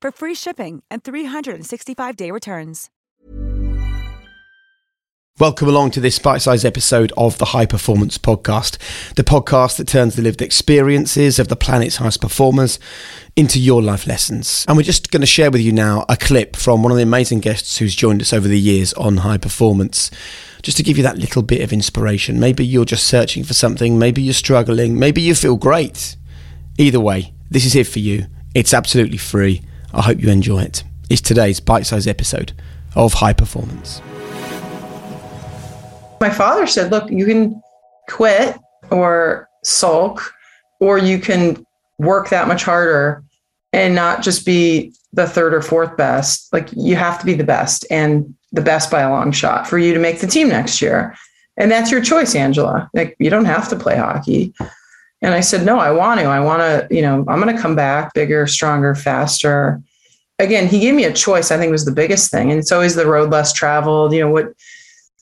for free shipping and 365-day returns. Welcome along to this bite-sized episode of the High Performance Podcast, the podcast that turns the lived experiences of the planet's highest performers into your life lessons. And we're just going to share with you now a clip from one of the amazing guests who's joined us over the years on High Performance, just to give you that little bit of inspiration. Maybe you're just searching for something, maybe you're struggling, maybe you feel great. Either way, this is it for you. It's absolutely free. I hope you enjoy it. It's today's bite-sized episode of High Performance. My father said, look, you can quit or sulk, or you can work that much harder and not just be the third or fourth best. Like, you have to be the best, and the best by a long shot for you to make the team next year. And that's your choice, Angela. Like, you don't have to play hockey. And I said, no, I want to, I'm going to come back bigger, stronger, faster. Again, he gave me a choice, I think, was the biggest thing. And it's always the road less traveled,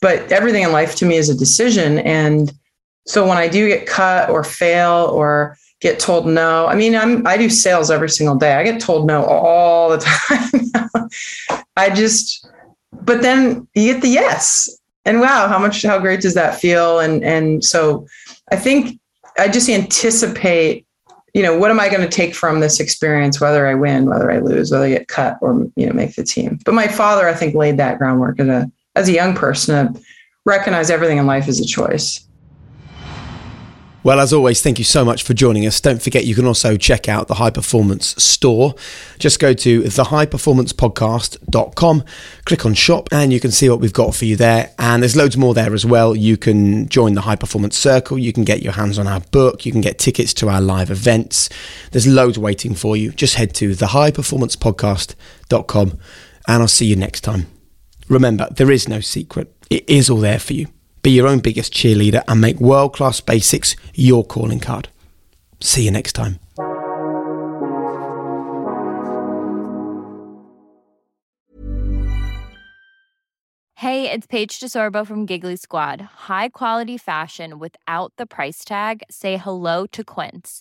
but everything in life to me is a decision. And so when I do get cut or fail or get told no, I do sales every single day. I get told no all the time. But then you get the yes, and wow, how great does that feel? And so I think I just anticipate, what am I going to take from this experience, whether I win, whether I lose, whether I get cut or, make the team. But my father, I think, laid that groundwork as a young person to recognize everything in life is a choice. Well, as always, thank you so much for joining us. Don't forget, you can also check out the High Performance store. Just go to thehighperformancepodcast.com, click on shop, and you can see what we've got for you there. And there's loads more there as well. You can join the High Performance Circle. You can get your hands on our book. You can get tickets to our live events. There's loads waiting for you. Just head to thehighperformancepodcast.com, and I'll see you next time. Remember, there is no secret. It is all there for you. Be your own biggest cheerleader and make world-class basics your calling card. See you next time. Hey, it's Paige DeSorbo from Giggly Squad. High-quality fashion without the price tag. Say hello to Quince.